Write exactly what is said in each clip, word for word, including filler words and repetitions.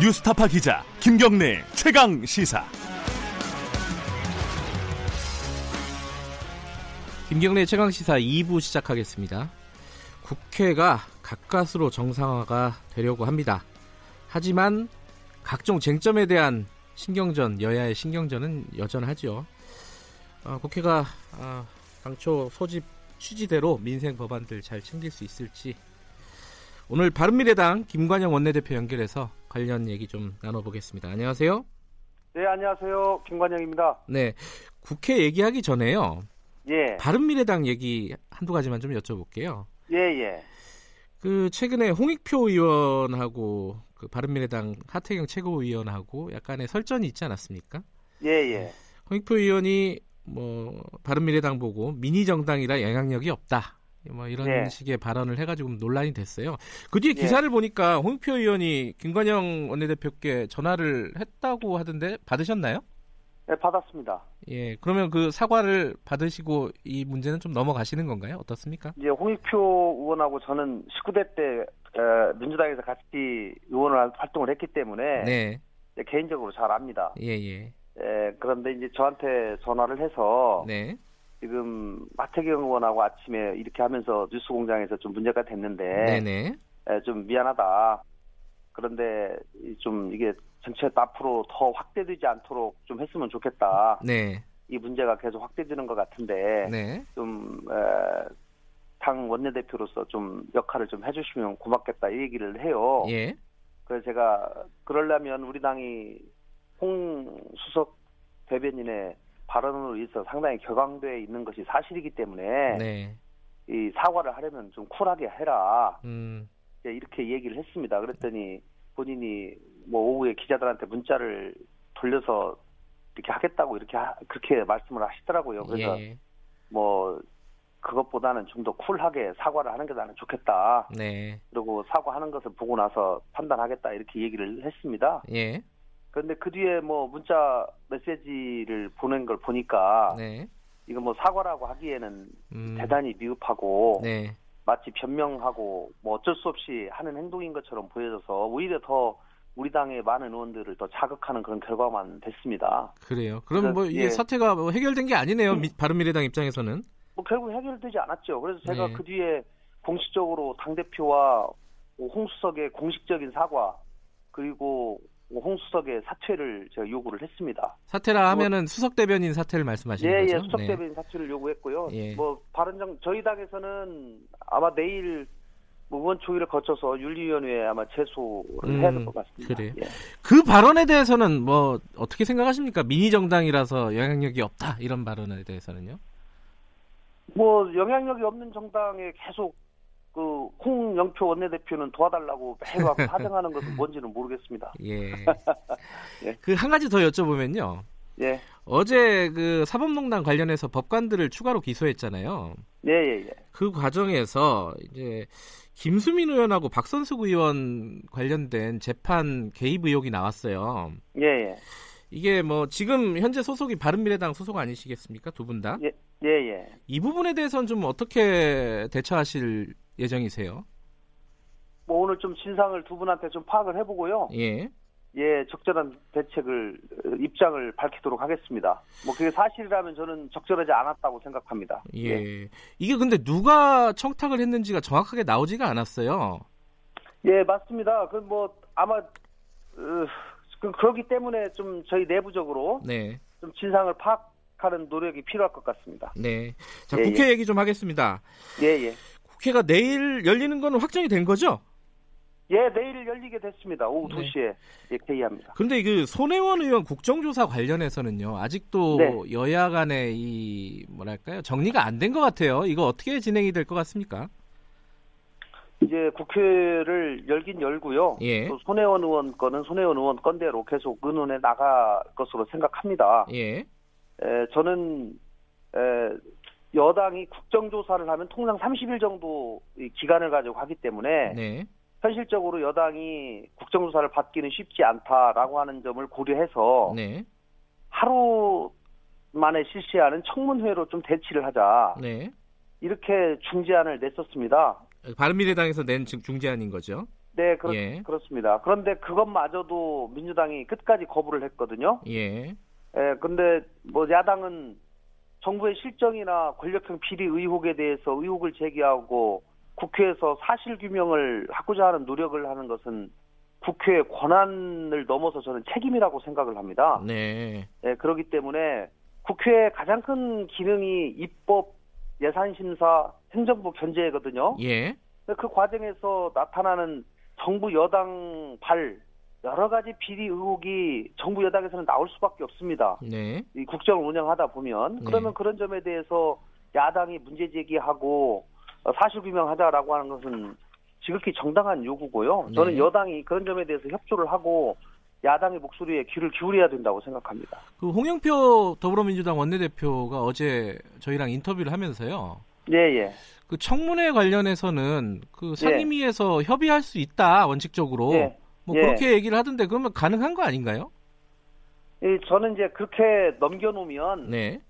뉴스타파 기자 김경래 최강시사. 김경래 최강시사 이 부 시작하겠습니다. 국회가 가까스로 정상화가 되려고 합니다. 하지만 각종 쟁점에 대한 신경전, 여야의 신경전은 여전하죠. 어, 국회가 어, 당초 소집 취지대로 민생 법안들 잘 챙길 수 있을지 오늘 바른미래당 김관영 원내대표 연결해서 관련 얘기 좀 나눠보겠습니다. 안녕하세요. 네, 안녕하세요. 김관영입니다. 네, 국회 얘기하기 전에요. 예. 바른미래당 얘기 한두 가지만 좀 여쭤볼게요. 예예. 예. 그 최근에 홍익표 의원하고 그 바른미래당 하태경 최고위원하고 약간의 설전이 있지 않았습니까? 예예. 예. 홍익표 의원이 뭐 바른미래당 보고 미니 정당이라 영향력이 없다, 뭐 이런 예. 식의 발언을 해가지고 논란이 됐어요. 그 뒤에 기사를 예. 보니까 홍익표 의원이 김관영 원내대표께 전화를 했다고 하던데 받으셨나요? 네, 받았습니다. 예, 그러면 그 사과를 받으시고 이 문제는 좀 넘어가시는 건가요? 어떻습니까? 예, 홍익표 의원하고 저는 십구 대 때 에, 민주당에서 같이 의원을 활동을 했기 때문에 네. 예, 개인적으로 잘 압니다. 예예. 예. 예, 그런데 이제 저한테 전화를 해서 네. 지금 하태경 의원하고 아침에 이렇게 하면서 뉴스공장에서 좀 문제가 됐는데 네네. 예, 좀 미안하다. 그런데 좀 이게 전체 앞으로 더 확대되지 않도록 좀 했으면 좋겠다. 네. 이 문제가 계속 확대되는 것 같은데 네. 좀 당 원내대표로서 좀 역할을 좀 해주시면 고맙겠다 이 얘기를 해요. 예. 그래서 제가 그러려면 우리 당이 홍수석 대변인의 발언으로 인해서 상당히 격앙돼 있는 것이 사실이기 때문에 네. 이 사과를 하려면 좀 쿨하게 해라. 음. 이렇게 얘기를 했습니다. 그랬더니 본인이 뭐 오후에 기자들한테 문자를 돌려서 이렇게 하겠다고 이렇게 하, 그렇게 말씀을 하시더라고요. 그래서 예. 뭐 그것보다는 좀 더 쿨하게 사과를 하는 게 나는 좋겠다. 네. 그리고 사과하는 것을 보고 나서 판단하겠다 이렇게 얘기를 했습니다. 예. 그런데 그 뒤에 뭐 문자 메시지를 보낸 걸 보니까 네. 이거 뭐 사과라고 하기에는 음. 대단히 미흡하고. 네. 마치 변명하고 뭐 어쩔 수 없이 하는 행동인 것처럼 보여져서 오히려 더 우리 당의 많은 의원들을 더 자극하는 그런 결과만 됐습니다. 그래요. 그럼 뭐 이 예. 사태가 해결된 게 아니네요. 음. 바른미래당 입장에서는. 뭐 결국 해결되지 않았죠. 그래서 제가 네. 그 뒤에 공식적으로 당대표와 홍수석의 공식적인 사과 그리고 홍수석의 사퇴를 제가 요구를 했습니다. 사퇴라 하면은 뭐, 수석 대변인 사퇴를 말씀하시는 예, 거죠? 예, 수석 네. 대변인 사퇴를 요구했고요. 예. 뭐 바른정 저희 당에서는 아마 내일 뭐 의원 초의를 거쳐서 윤리위원회에 아마 제소를 음, 해야 될 것 같습니다. 그래요. 예. 그 발언에 대해서는 뭐 어떻게 생각하십니까? 미니 정당이라서 영향력이 없다 이런 발언에 대해서는요? 뭐 영향력이 없는 정당에 계속. 그 홍영표 원내대표는 도와달라고 매우 파생하는 것은 뭔지는 모르겠습니다. 예. 예. 그 한 가지 더 여쭤보면요. 예. 어제 그 사법농단 관련해서 법관들을 추가로 기소했잖아요. 예, 예, 예. 그 과정에서 이제 김수민 의원하고 박선숙 의원 관련된 재판 개입 의혹이 나왔어요. 예, 예. 이게 뭐 지금 현재 소속이 바른미래당 소속 아니시겠습니까? 두 분 다? 예, 예, 예. 이 부분에 대해서는 좀 어떻게 대처하실 예정이세요? 뭐 오늘 좀 진상을 두 분한테 좀 파악을 해보고요. 예. 예, 적절한 대책을 입장을 밝히도록 하겠습니다. 뭐 그게 사실이라면 저는 적절하지 않았다고 생각합니다. 예. 예. 이게 근데 누가 청탁을 했는지가 정확하게 나오지가 않았어요. 예, 맞습니다. 그 뭐 아마 으, 그렇기 때문에 좀 저희 내부적으로 네. 좀 진상을 파악하는 노력이 필요할 것 같습니다. 네. 자, 예, 국회 예. 얘기 좀 하겠습니다. 예, 예. 국회가 내일 열리는 건 확정이 된 거죠? 예, 내일 열리게 됐습니다. 오후 네. 두 시에 예, 회의합니다. 그런데 그 손해원 의원 국정조사 관련해서는요, 아직도 네. 여야 간의 이 뭐랄까요 정리가 안 된 것 같아요. 이거 어떻게 진행이 될 것 같습니까? 이제 국회를 열긴 열고요. 예. 또 손해원 의원 건은 손해원 의원 건대로 계속 의논해 나갈 것으로 생각합니다. 예. 에, 저는. 에, 여당이 국정조사를 하면 통상 삼십 일 정도 기간을 가지고 하기 때문에 네. 현실적으로 여당이 국정조사를 받기는 쉽지 않다라고 하는 점을 고려해서 네. 하루 만에 실시하는 청문회로 좀 대치를 하자. 네. 이렇게 중재안을 냈었습니다. 바른미래당에서 낸 중재안인 거죠? 네, 그렇, 예. 그렇습니다. 그런데 그것마저도 민주당이 끝까지 거부를 했거든요. 예. 예, 근데 뭐 야당은 정부의 실정이나 권력형 비리 의혹에 대해서 의혹을 제기하고 국회에서 사실 규명을 하고자 하는 노력을 하는 것은 국회의 권한을 넘어서 저는 책임이라고 생각을 합니다. 네. 예, 그렇기 때문에 국회의 가장 큰 기능이 입법, 예산심사, 행정부 견제거든요. 예. 그 과정에서 나타나는 정부 여당 발 여러 가지 비리 의혹이 정부 여당에서는 나올 수밖에 없습니다. 네. 이 국정을 운영하다 보면 그러면 네. 그런 점에 대해서 야당이 문제 제기하고 사실 규명하자라고 하는 것은 지극히 정당한 요구고요. 저는 네. 여당이 그런 점에 대해서 협조를 하고 야당의 목소리에 귀를 기울여야 된다고 생각합니다. 그 홍영표 더불어민주당 원내대표가 어제 저희랑 인터뷰를 하면서요. 예, 예. 그 청문회 관련해서는 그 상임위에서 예. 협의할 수 있다, 원칙적으로. 예. 뭐 예. 그렇게 얘기를 하던데 그러면 가능한 거 아닌가요? 예, 저는 이제 그렇게 넘겨놓으면 네.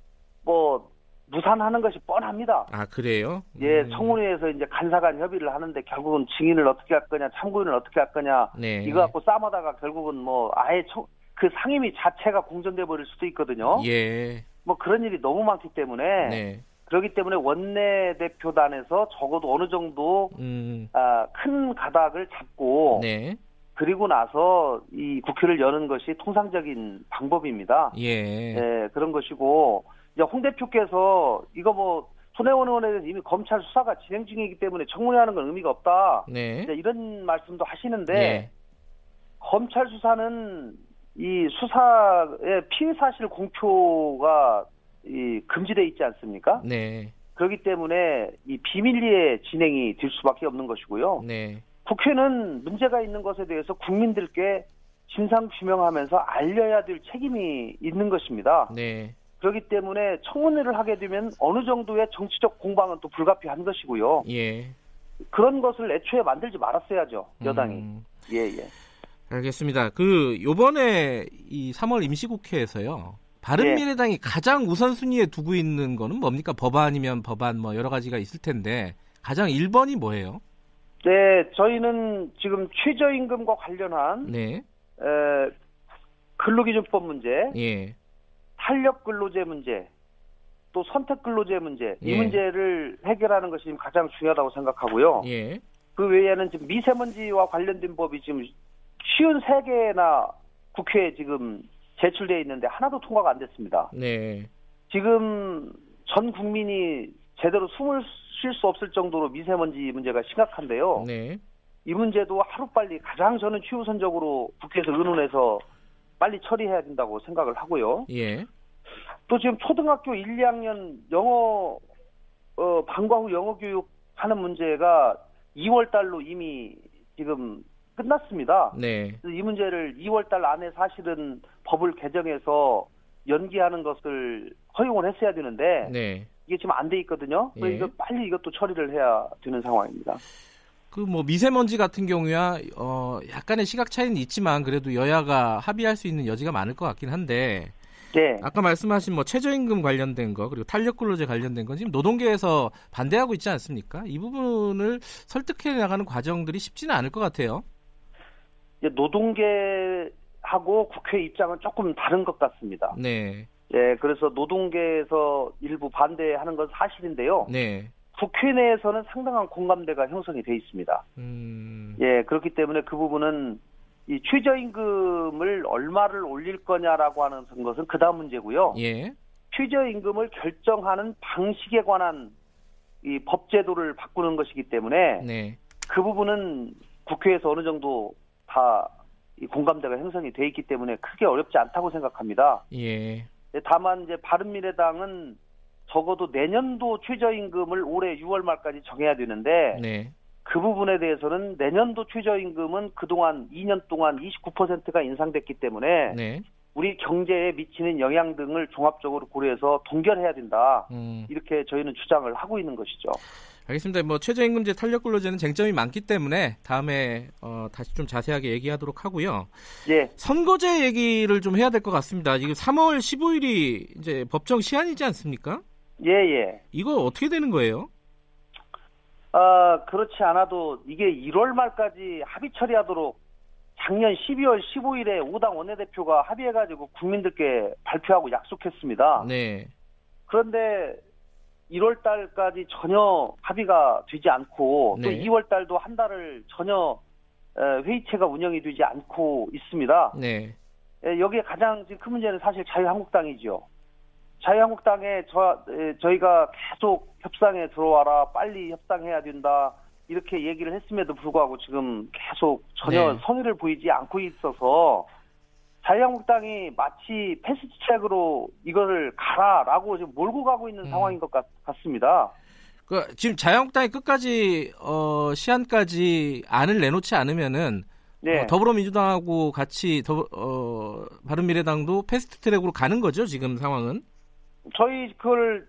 뭐 무산하는 것이 뻔합니다. 아, 그래요? 음. 예, 청문회에서 이제 간사간 협의를 하는데 결국은 증인을 어떻게 할 거냐, 참고인을 어떻게 할 거냐 네. 이거 갖고 싸마다가 결국은 뭐 아예 청, 그 상임위 자체가 공전돼 버릴 수도 있거든요. 예. 뭐 그런 일이 너무 많기 때문에. 네. 그렇기 때문에 원내대표단에서 적어도 어느 정도 음. 아, 큰 가닥을 잡고 네. 그리고 나서 이 국회를 여는 것이 통상적인 방법입니다. 예. 예, 그런 것이고 이제 홍 대표께서 이거 뭐 손해원 의원에 대해서 이미 검찰 수사가 진행 중이기 때문에 청문회하는 건 의미가 없다. 네. 이제 이런 말씀도 하시는데 예. 검찰 수사는 이 수사의 피의 사실 공표가 이 금지돼 있지 않습니까? 네. 그렇기 때문에 이 비밀리에 진행이 될 수밖에 없는 것이고요. 네. 국회는 문제가 있는 것에 대해서 국민들께 진상규명하면서 알려야 될 책임이 있는 것입니다. 네. 그렇기 때문에 청문회를 하게 되면 어느 정도의 정치적 공방은 또 불가피한 것이고요. 예. 그런 것을 애초에 만들지 말았어야죠, 여당이. 음. 예, 예. 알겠습니다. 그 요번에 이 삼월 임시국회에서요. 바른미래당이 예. 가장 우선순위에 두고 있는 거는 뭡니까? 법안이면 법안 뭐 여러 가지가 있을 텐데 가장 일 번이 뭐예요? 네, 저희는 지금 최저임금과 관련한 네. 에, 근로기준법 문제, 예. 탄력근로제 문제, 또 선택근로제 문제 예. 이 문제를 해결하는 것이 지금 가장 중요하다고 생각하고요. 예. 그 외에는 지금 미세먼지와 관련된 법이 지금 쉬운 세 개나 국회에 지금 제출되어 있는데 하나도 통과가 안 됐습니다. 네. 지금 전 국민이 제대로 숨을 쉴 수 없을 정도로 미세먼지 문제가 심각한데요. 네. 이 문제도 하루빨리 가장 저는 최우선적으로 국회에서 의논해서 빨리 처리해야 된다고 생각을 하고요. 예. 또 지금 초등학교 일, 이 학년 영어 어, 방과 후 영어 교육하는 문제가 이월 달로 이미 지금 끝났습니다. 네. 이 문제를 이월 달 안에 사실은 법을 개정해서 연기하는 것을 허용을 했어야 되는데 네. 이게 지금 안 돼 있거든요. 예. 그래서 빨리 이것도 처리를 해야 되는 상황입니다. 그 뭐 미세먼지 같은 경우야 어 약간의 시각 차이는 있지만 그래도 여야가 합의할 수 있는 여지가 많을 것 같긴 한데 네. 아까 말씀하신 뭐 최저임금 관련된 거 그리고 탄력근로제 관련된 건 지금 노동계에서 반대하고 있지 않습니까? 이 부분을 설득해 나가는 과정들이 쉽지는 않을 것 같아요. 노동계하고 국회 입장은 조금 다른 것 같습니다. 네. 예, 그래서 노동계에서 일부 반대하는 건 사실인데요. 네. 국회 내에서는 상당한 공감대가 형성이 돼 있습니다. 음. 예, 그렇기 때문에 그 부분은 이 최저임금을 얼마를 올릴 거냐라고 하는 것은 그 다음 문제고요. 예. 최저임금을 결정하는 방식에 관한 이 법제도를 바꾸는 것이기 때문에 네. 그 부분은 국회에서 어느 정도 다 이 공감대가 형성이 돼 있기 때문에 크게 어렵지 않다고 생각합니다. 예. 다만 이제 바른미래당은 적어도 내년도 최저임금을 올해 유월 말까지 정해야 되는데 네. 그 부분에 대해서는 내년도 최저임금은 그동안 이 년 동안 이십구 퍼센트가 인상됐기 때문에 네. 우리 경제에 미치는 영향 등을 종합적으로 고려해서 동결해야 된다. 음. 이렇게 저희는 주장을 하고 있는 것이죠. 알겠습니다. 뭐 최저임금제, 탄력근로제는 쟁점이 많기 때문에 다음에 어, 다시 좀 자세하게 얘기하도록 하고요. 예. 선거제 얘기를 좀 해야 될 것 같습니다. 지금 삼월 십오일이 이제 법정 시한이지 않습니까? 예예. 예. 이거 어떻게 되는 거예요? 어, 그렇지 않아도 이게 일월 말까지 합의 처리하도록 작년 십이월 십오일에 오 당 원내대표가 합의해가지고 국민들께 발표하고 약속했습니다. 네. 그런데 일월 달까지 전혀 합의가 되지 않고 네. 또 이월 달도 한 달을 전혀 회의체가 운영이 되지 않고 있습니다. 네. 여기에 가장 지금 큰 문제는 사실 자유한국당이죠. 자유한국당에 저, 저희가 계속 협상에 들어와라, 빨리 협상해야 된다 이렇게 얘기를 했음에도 불구하고 지금 계속 전혀 네. 성의를 보이지 않고 있어서 자유한국당이 마치 패스트트랙으로 이거를 가라라고 지금 몰고 가고 있는 음. 상황인 것 같, 같습니다. 그 지금 자유한국당이 끝까지 어, 시한까지 안을 내놓지 않으면은 네. 어, 더불어민주당하고 같이 더불, 어, 바른미래당도 패스트트랙으로 가는 거죠 지금 상황은? 저희 그걸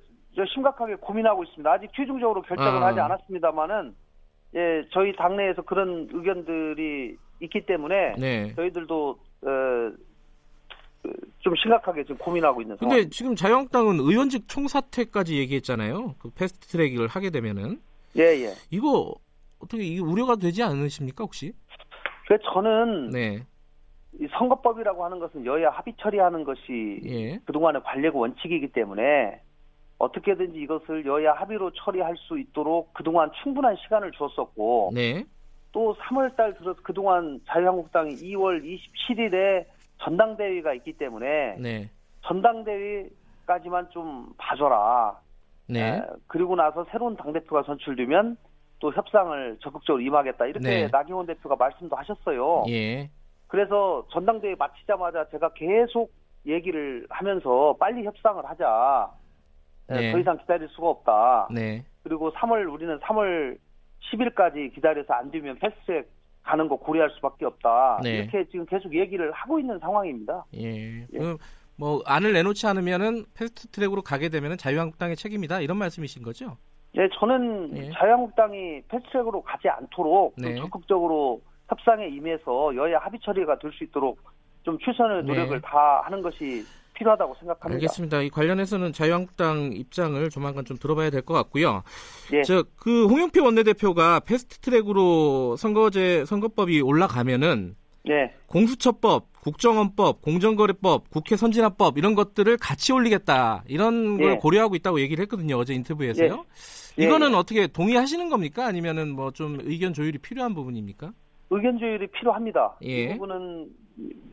심각하게 고민하고 있습니다. 아직 최종적으로 결정을 아. 하지 않았습니다만은 예, 저희 당내에서 그런 의견들이 있기 때문에 네. 저희들도 어, 좀 심각하게 지금 고민하고 있는 상황. 근데 지금 자유한국당은 의원직 총사퇴까지 얘기했잖아요. 그 패스트트랙을 하게 되면은. 예예. 예. 이거 어떻게 이게 우려가 되지 않으십니까 혹시? 그 저는 네. 이 선거법이라고 하는 것은 여야 합의 처리하는 것이 예. 그동안의 관례고 원칙이기 때문에. 어떻게든지 이것을 여야 합의로 처리할 수 있도록 그동안 충분한 시간을 줬었고 네. 또 삼월 달 들어서 그동안 자유한국당이 이월 이십칠일에 전당대회가 있기 때문에 네. 전당대회까지만 좀 봐줘라. 네. 에, 그리고 나서 새로운 당대표가 선출되면 또 협상을 적극적으로 임하겠다. 이렇게 네. 나경원 대표가 말씀도 하셨어요. 예. 그래서 전당대회 마치자마자 제가 계속 얘기를 하면서 빨리 협상을 하자. 네. 더 이상 기다릴 수가 없다. 네. 그리고 삼월 우리는 삼월 십일까지 기다려서 안 되면 패스트트랙 가는 거 고려할 수밖에 없다. 네. 이렇게 지금 계속 얘기를 하고 있는 상황입니다. 예. 예. 그럼 뭐 안을 내놓지 않으면은 패스트트랙으로 가게 되면은 자유한국당의 책임이다 이런 말씀이신 거죠? 예, 저는 예. 자유한국당이 패스트트랙으로 가지 않도록 네. 좀 적극적으로 협상에 임해서 여야 합의 처리가 될 수 있도록 좀 최선의 노력을 네. 다 하는 것이. 필요하다고 생각합니다. 알겠습니다. 이 관련해서는 자유한국당 입장을 조만간 좀 들어봐야 될 것 같고요. 예. 저 그 홍영표 원내대표가 패스트트랙으로 선거제 선거법이 올라가면은 예. 공수처법, 국정원법, 공정거래법, 국회선진화법 이런 것들을 같이 올리겠다 이런 걸 예. 고려하고 있다고 얘기를 했거든요. 어제 인터뷰에서요. 예. 이거는 예. 어떻게 동의하시는 겁니까? 아니면은 뭐 좀 의견 조율이 필요한 부분입니까? 의견 조율이 필요합니다. 예. 이 부분은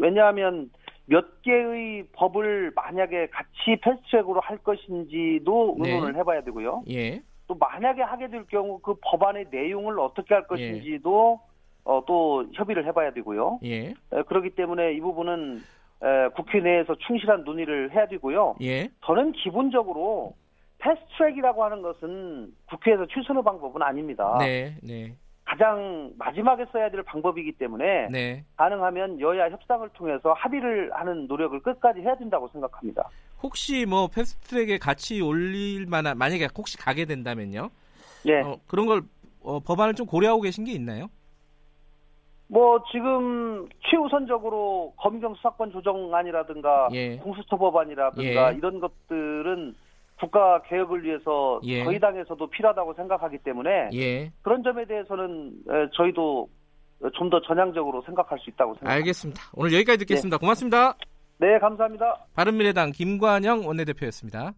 왜냐하면. 몇 개의 법을 만약에 같이 패스트트랙으로 할 것인지도 의논을 네. 해봐야 되고요. 예. 또 만약에 하게 될 경우 그 법안의 내용을 어떻게 할 것인지도 예. 어, 또 협의를 해봐야 되고요. 예. 에, 그렇기 때문에 이 부분은 에, 국회 내에서 충실한 논의를 해야 되고요. 예. 저는 기본적으로 패스트트랙이라고 하는 것은 국회에서 최선의 방법은 아닙니다. 네, 네. 가장 마지막에 써야 될 방법이기 때문에 네. 가능하면 여야 협상을 통해서 합의를 하는 노력을 끝까지 해야 된다고 생각합니다. 혹시 뭐 패스트트랙에 같이 올릴 만한 만약에 혹시 가게 된다면요. 네. 어, 그런 걸 어, 법안을 좀 고려하고 계신 게 있나요? 뭐 지금 최우선적으로 검경 수사권 조정안이라든가 예. 공수처 법안이라든가 예. 이런 것들은 국가 개혁을 위해서 예. 저희 당에서도 필요하다고 생각하기 때문에 예. 그런 점에 대해서는 저희도 좀 더 전향적으로 생각할 수 있다고 생각합니다. 알겠습니다. 오늘 여기까지 듣겠습니다. 예. 고맙습니다. 네, 감사합니다. 바른미래당 김관영 원내대표였습니다.